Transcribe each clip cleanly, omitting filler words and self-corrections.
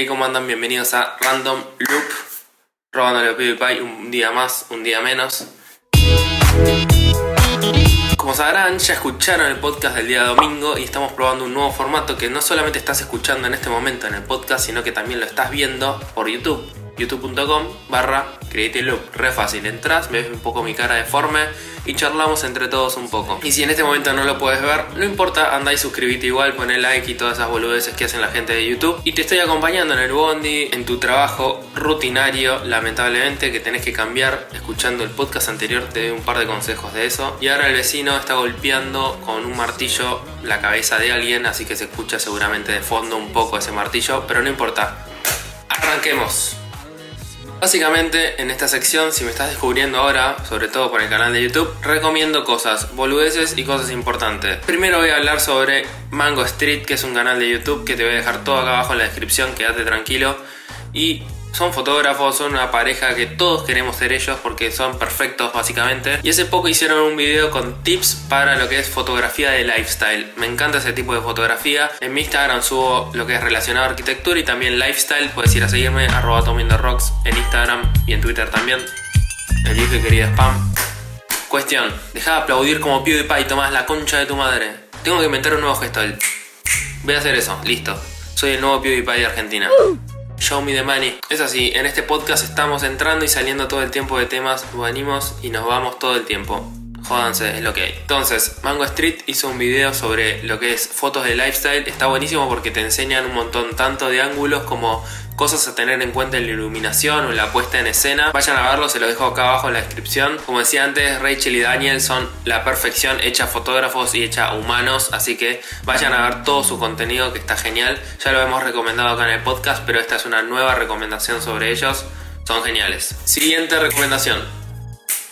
Hey, ¿cómo andan? Bienvenidos a Random Loop, robándole a PewDiePie un día más, un día menos. Como sabrán, ya escucharon el podcast del día domingo y estamos probando un nuevo formato que no solamente estás escuchando en este momento en el podcast, sino que también lo estás viendo por YouTube, youtube.com/Creative Loop. Re fácil, entras, ves un poco mi cara deforme y charlamos entre todos un poco. Y si en este momento no lo puedes ver, no importa, andá y suscribite igual, poné like y todas esas boludeces que hacen la gente de YouTube. Y te estoy acompañando en el bondi, en tu trabajo rutinario, lamentablemente, que tenés que cambiar. Escuchando el podcast anterior te doy un par de consejos de eso. Y ahora el vecino está golpeando con un martillo la cabeza de alguien, así que se escucha seguramente de fondo un poco ese martillo, pero no importa. Arranquemos. Básicamente, en esta sección, si me estás descubriendo ahora, sobre todo por el canal de YouTube, recomiendo cosas, boludeces y cosas importantes. Primero voy a hablar sobre Mango Street, que es un canal de YouTube que te voy a dejar todo acá abajo en la descripción, quédate tranquilo. Y son fotógrafos, son una pareja que todos queremos ser ellos porque son perfectos básicamente. Y hace poco hicieron un video con tips para lo que es fotografía de lifestyle. Me encanta ese tipo de fotografía. En mi Instagram subo lo que es relacionado a arquitectura y también lifestyle. Puedes ir a seguirme, @tomindorocks en Instagram y en Twitter también. El dije que quería spam. Cuestión, dejá de aplaudir como PewDiePie, Tomás, la concha de tu madre. Tengo que inventar un nuevo gesto. Voy a hacer eso, listo. Soy el nuevo PewDiePie de Argentina. Show me the money. Es así, en este podcast estamos entrando y saliendo todo el tiempo de temas, venimos y nos vamos todo el tiempo. Jódanse, es lo que hay. Entonces, Mango Street hizo un video sobre lo que es fotos de lifestyle. Está buenísimo porque te enseñan un montón, tanto de ángulos como cosas a tener en cuenta en la iluminación o en la puesta en escena. Vayan a verlo, se lo dejo acá abajo en la descripción. Como decía antes, Rachel y Daniel son la perfección hecha fotógrafos y hecha humanos, así que vayan a ver todo su contenido que está genial. Ya lo hemos recomendado acá en el podcast, pero esta es una nueva recomendación sobre ellos. Son geniales. Siguiente recomendación.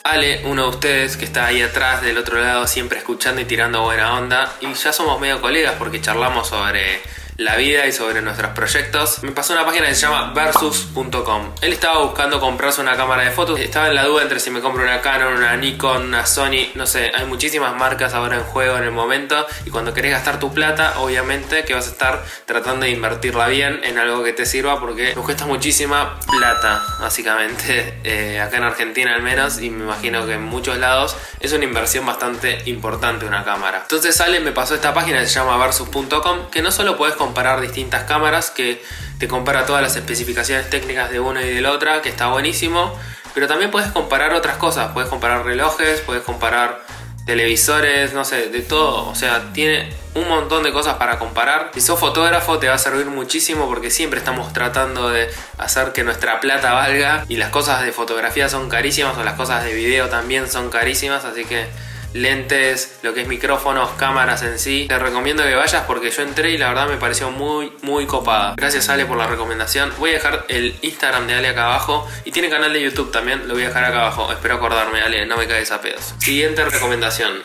Ale, uno de ustedes que está ahí atrás del otro lado siempre escuchando y tirando buena onda, y ya somos medio colegas porque charlamos sobre la vida y sobre nuestros proyectos, me pasó una página que se llama Versus.com. Él estaba buscando comprarse una cámara de fotos, estaba en la duda entre si me compro una Canon, una Nikon, una Sony, no sé, hay muchísimas marcas ahora en juego en el momento, y cuando querés gastar tu plata, obviamente que vas a estar tratando de invertirla bien en algo que te sirva, porque nos cuesta muchísima plata, básicamente, acá en Argentina al menos, y me imagino que en muchos lados, es una inversión bastante importante una cámara. Entonces sale, me pasó esta página que se llama Versus.com, que no solo podés comparar distintas cámaras, que te compara todas las especificaciones técnicas de una y de la otra, que está buenísimo, pero también puedes comparar otras cosas, puedes comparar relojes, puedes comparar televisores, no sé, de todo, o sea, tiene un montón de cosas para comparar. Si sos fotógrafo te va a servir muchísimo porque siempre estamos tratando de hacer que nuestra plata valga, y las cosas de fotografía son carísimas, o las cosas de video también son carísimas, así que lentes, lo que es micrófonos, cámaras en sí. Te recomiendo que vayas porque yo entré y la verdad me pareció muy copada. Gracias Ale por la recomendación. Voy a dejar el Instagram de Ale acá abajo. Y tiene canal de YouTube también, lo voy a dejar acá abajo. Espero acordarme, Ale, no me caes a pedos. Siguiente recomendación.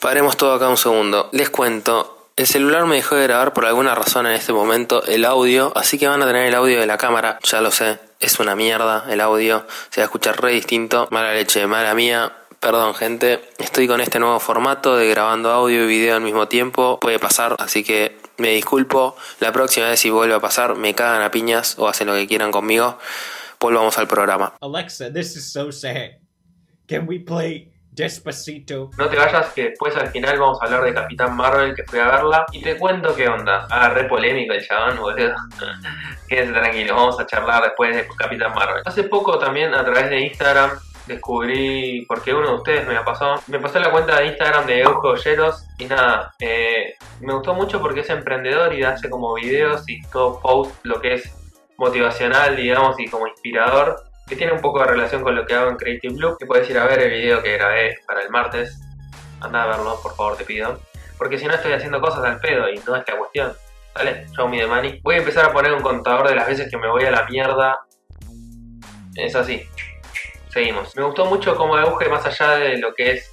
Paremos todo acá un segundo. Les cuento. El celular me dejó de grabar por alguna razón en este momento el audio, así que van a tener el audio de la cámara. Ya lo sé, es una mierda el audio. Se va a escuchar re distinto. Mala leche, mala mía. Perdón gente, estoy con este nuevo formato de grabando audio y video al mismo tiempo. Puede pasar, así que me disculpo. La próxima vez si vuelve a pasar, me cagan a piñas o hacen lo que quieran conmigo. Volvamos al programa. Alexa, this is so sad. Can we play Despacito? No te vayas que después al final vamos a hablar de Capitán Marvel, que fui a verla. Y te cuento qué onda. Ah, re polémico el chabón, boludo. Quédense tranquilos, vamos a charlar después de Capitán Marvel. Hace poco también a través de Instagram descubrí, porque uno de ustedes me pasó la cuenta de Instagram de Eusko Bolleros, y nada, me gustó mucho porque es emprendedor y hace como videos y todo post lo que es motivacional, digamos, y como inspirador, que tiene un poco de relación con lo que hago en Creative Loop, que puedes ir a ver el video que grabé para el martes, anda a verlo por favor te pido, porque si no estoy haciendo cosas al pedo y no es la cuestión, ¿vale? Show me the money. Voy a empezar a poner un contador de las veces que me voy a la mierda, es así. Seguimos. Me gustó mucho cómo Eusko, más allá de lo que es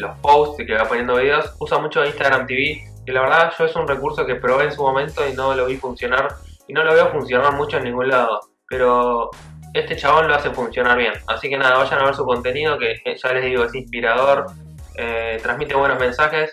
los posts y que va poniendo videos, usa mucho Instagram TV, que la verdad yo es un recurso que probé en su momento y no lo vi funcionar, y no lo veo funcionar mucho en ningún lado, pero este chabón lo hace funcionar bien, así que nada, vayan a ver su contenido que ya les digo, es inspirador, transmite buenos mensajes,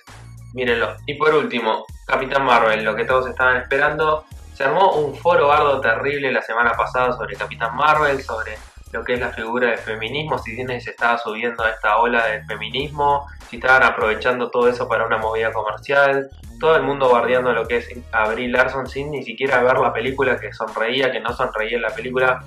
mírenlo. Y por último, Capitán Marvel, lo que todos estaban esperando. Se armó un foro bardo terrible la semana pasada sobre Capitán Marvel, sobre lo que es la figura del feminismo, si Disney se estaba subiendo a esta ola del feminismo, si estaban aprovechando todo eso para una movida comercial, todo el mundo bardeando lo que es a Brie Larson sin ni siquiera ver la película, que sonreía, que no sonreía en la película,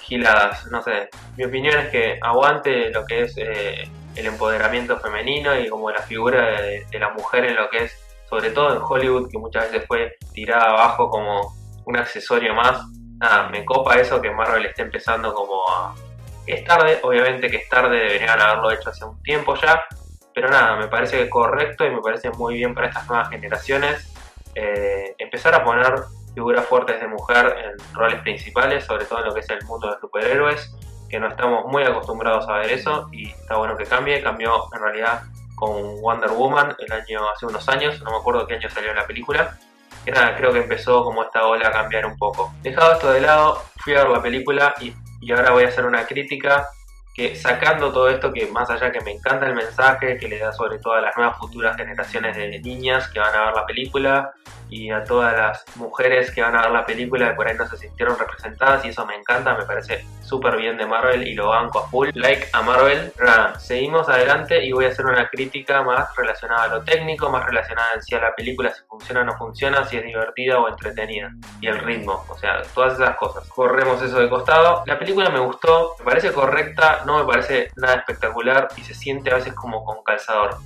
giladas, no sé. Mi opinión es que aguante lo que es el empoderamiento femenino y como la figura de la mujer en lo que es, sobre todo en Hollywood, que muchas veces fue tirada abajo como un accesorio más. Nada, me copa eso que Marvel esté empezando como a... Es tarde, obviamente que es tarde, deberían haberlo hecho hace un tiempo ya, pero nada, me parece que es correcto y me parece muy bien para estas nuevas generaciones empezar a poner figuras fuertes de mujer en roles principales, sobre todo en lo que es el mundo de superhéroes, que no estamos muy acostumbrados a ver eso y está bueno que cambie. Cambió en realidad con Wonder Woman hace unos años, no me acuerdo qué año salió la película. Y nada, creo que empezó como esta ola a cambiar un poco. Dejado esto de lado, fui a ver la película y ahora voy a hacer una crítica que, sacando todo esto, que más allá que me encanta el mensaje que le da sobre todo a las nuevas futuras generaciones de niñas que van a ver la película y a todas las mujeres que van a ver la película y por ahí no se sintieron representadas, y eso me encanta, me parece súper bien de Marvel y lo banco a full, like a Marvel. Nada, seguimos adelante y voy a hacer una crítica más relacionada a lo técnico, más relacionada en sí a la película, si funciona o no funciona, si es divertida o entretenida y el ritmo, o sea, todas esas cosas. Corremos eso de costado. La película me gustó, me parece correcta, no me parece nada espectacular y se siente a veces como con calzador.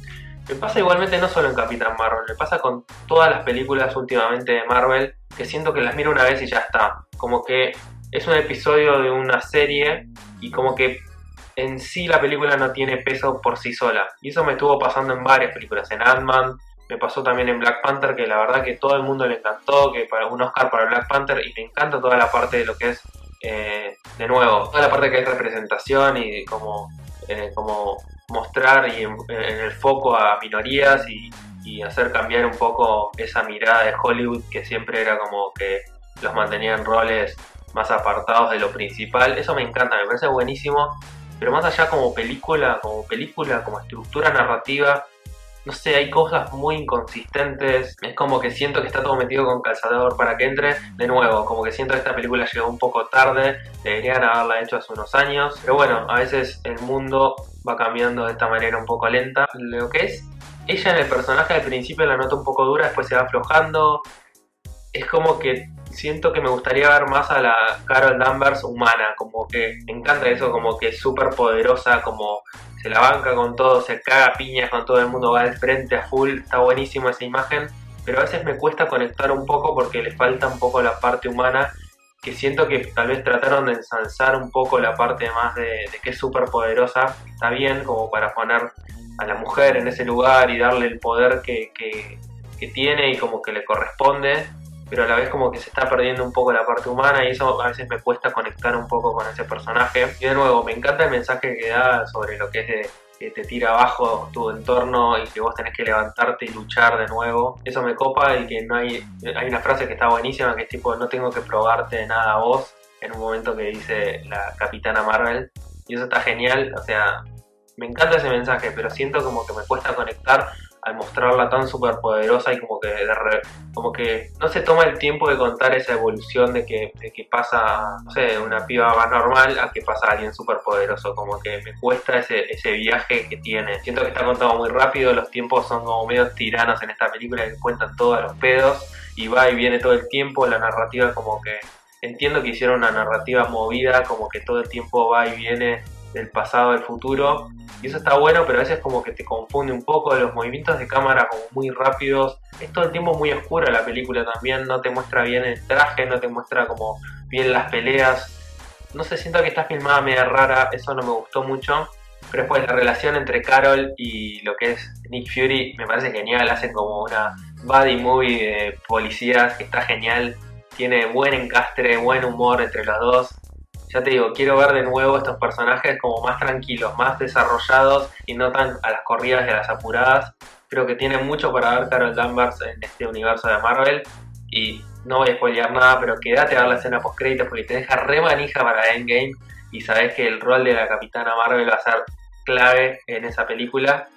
Me pasa igualmente no solo en Capitán Marvel, me pasa con todas las películas últimamente de Marvel, que siento que las miro una vez y ya está. Como que es un episodio de una serie y como que en sí la película no tiene peso por sí sola. Y eso me estuvo pasando en varias películas, en Ant-Man, me pasó también en Black Panther, que la verdad que todo el mundo le encantó, que para un Oscar para Black Panther, y me encanta toda la parte de lo que es, de nuevo, toda la parte que es representación y como mostrar y en el foco a minorías y hacer cambiar un poco esa mirada de Hollywood que siempre era como que los mantenía en roles más apartados de lo principal. Eso me encanta, me parece buenísimo, pero más allá como película, como estructura narrativa, no sé, hay cosas muy inconsistentes. Es como que siento que está todo metido con calzador para que entre. De nuevo, como que siento que esta película llegó un poco tarde, deberían haberla hecho hace unos años. Pero bueno, a veces el mundo va cambiando de esta manera un poco lenta. Lo que es ella en el personaje, al principio la noto un poco dura, después se va aflojando. Es como que siento que me gustaría ver más a la Carol Danvers humana, como que me encanta eso, como que es súper poderosa, como se la banca con todo, se caga piñas con todo el mundo, va al frente a full, está buenísimo esa imagen, pero a veces me cuesta conectar un poco porque le falta un poco la parte humana, que siento que tal vez trataron de ensalzar un poco la parte más de que es súper poderosa, está bien como para poner a la mujer en ese lugar y darle el poder que tiene y como que le corresponde, pero a la vez como que se está perdiendo un poco la parte humana y eso a veces me cuesta conectar un poco con ese personaje. Y de nuevo, me encanta el mensaje que da sobre lo que es de que te tira abajo tu entorno y que vos tenés que levantarte y luchar de nuevo. Eso me copa y que no hay una frase que está buenísima que es tipo, no tengo que probarte de nada a vos, en un momento que dice la Capitana Marvel. Y eso está genial, o sea, me encanta ese mensaje, pero siento como que me cuesta conectar al mostrarla tan superpoderosa y como que no se toma el tiempo de contar esa evolución de que pasa, no sé, una piba más normal a que pasa alguien superpoderoso, como que me cuesta ese viaje que tiene. Siento que está contado muy rápido, los tiempos son como medio tiranos en esta película, que cuentan todo a los pedos y va y viene todo el tiempo, la narrativa como que... Entiendo que hicieron una narrativa movida, como que todo el tiempo va y viene del pasado al futuro, y eso está bueno, pero a veces como que te confunde un poco, los movimientos de cámara como muy rápidos, es todo el tiempo muy oscura la película también, no te muestra bien el traje, no te muestra como bien las peleas, no sé, siento que está filmada media rara, eso no me gustó mucho. Pero después la relación entre Carol y lo que es Nick Fury me parece genial, hacen como una buddy movie de policías que está genial, tiene buen encastre, buen humor entre los dos. Ya te digo, quiero ver de nuevo estos personajes como más tranquilos, más desarrollados y no tan a las corridas y a las apuradas. Creo que tiene mucho para ver Carol Danvers en este universo de Marvel. Y no voy a spoilear nada, pero quédate a ver la escena post-créditos porque te deja re manija para Endgame. Y sabes que el rol de la Capitana Marvel va a ser clave en esa película.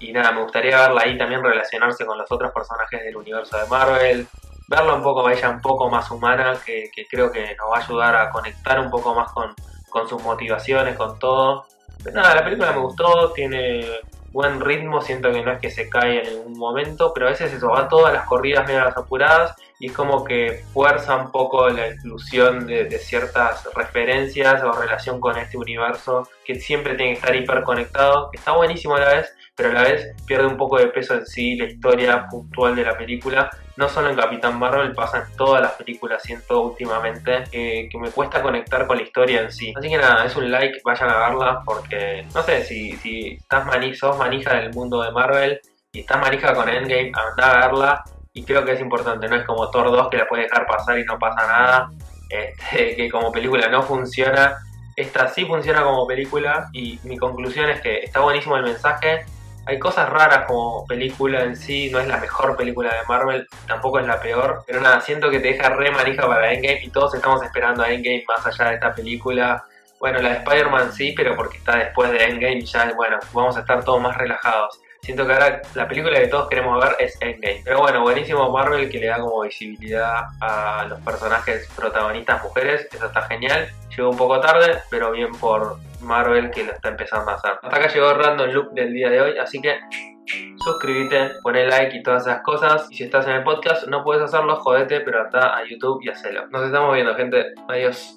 Y nada, me gustaría verla ahí también relacionarse con los otros personajes del universo de Marvel. verla un poco a ella un poco más humana, que creo que nos va a ayudar a conectar un poco más con sus motivaciones, con todo. Pero nada, la película me gustó, tiene buen ritmo, siento que no es que se cae en un momento, pero a veces eso va todas las corridas medio apuradas y es como que fuerza un poco la inclusión de ciertas referencias o relación con este universo que siempre tiene que estar hiperconectado, que está buenísimo a la vez, pero a la vez pierde un poco de peso en sí la historia puntual de la película. No solo en Capitán Marvel, pasan todas las películas, siento últimamente, que me cuesta conectar con la historia en sí. Así que nada, es un like, vayan a verla, porque no sé, si estás sos manija del mundo de Marvel y estás manija con Endgame, andá a verla. Y creo que es importante, no es como Thor 2 que la puedes dejar pasar y no pasa nada, que como película no funciona. Esta sí funciona como película y mi conclusión es que está buenísimo el mensaje. Hay cosas raras como película en sí, no es la mejor película de Marvel, tampoco es la peor, pero nada, siento que te deja re manija para Endgame y todos estamos esperando a Endgame más allá de esta película. Bueno, la de Spider-Man sí, pero porque está después de Endgame y ya, bueno, vamos a estar todos más relajados. Siento que ahora la película que todos queremos ver es Endgame. Pero bueno, buenísimo Marvel, que le da como visibilidad a los personajes protagonistas mujeres. Eso está genial. Llegó un poco tarde, pero bien por Marvel, que lo está empezando a hacer. Hasta acá llegó el random loop del día de hoy, así que suscríbete, poné like y todas esas cosas. Y si estás en el podcast, no puedes hacerlo, jodete, pero anda a YouTube y hacelo. Nos estamos viendo, gente. Adiós.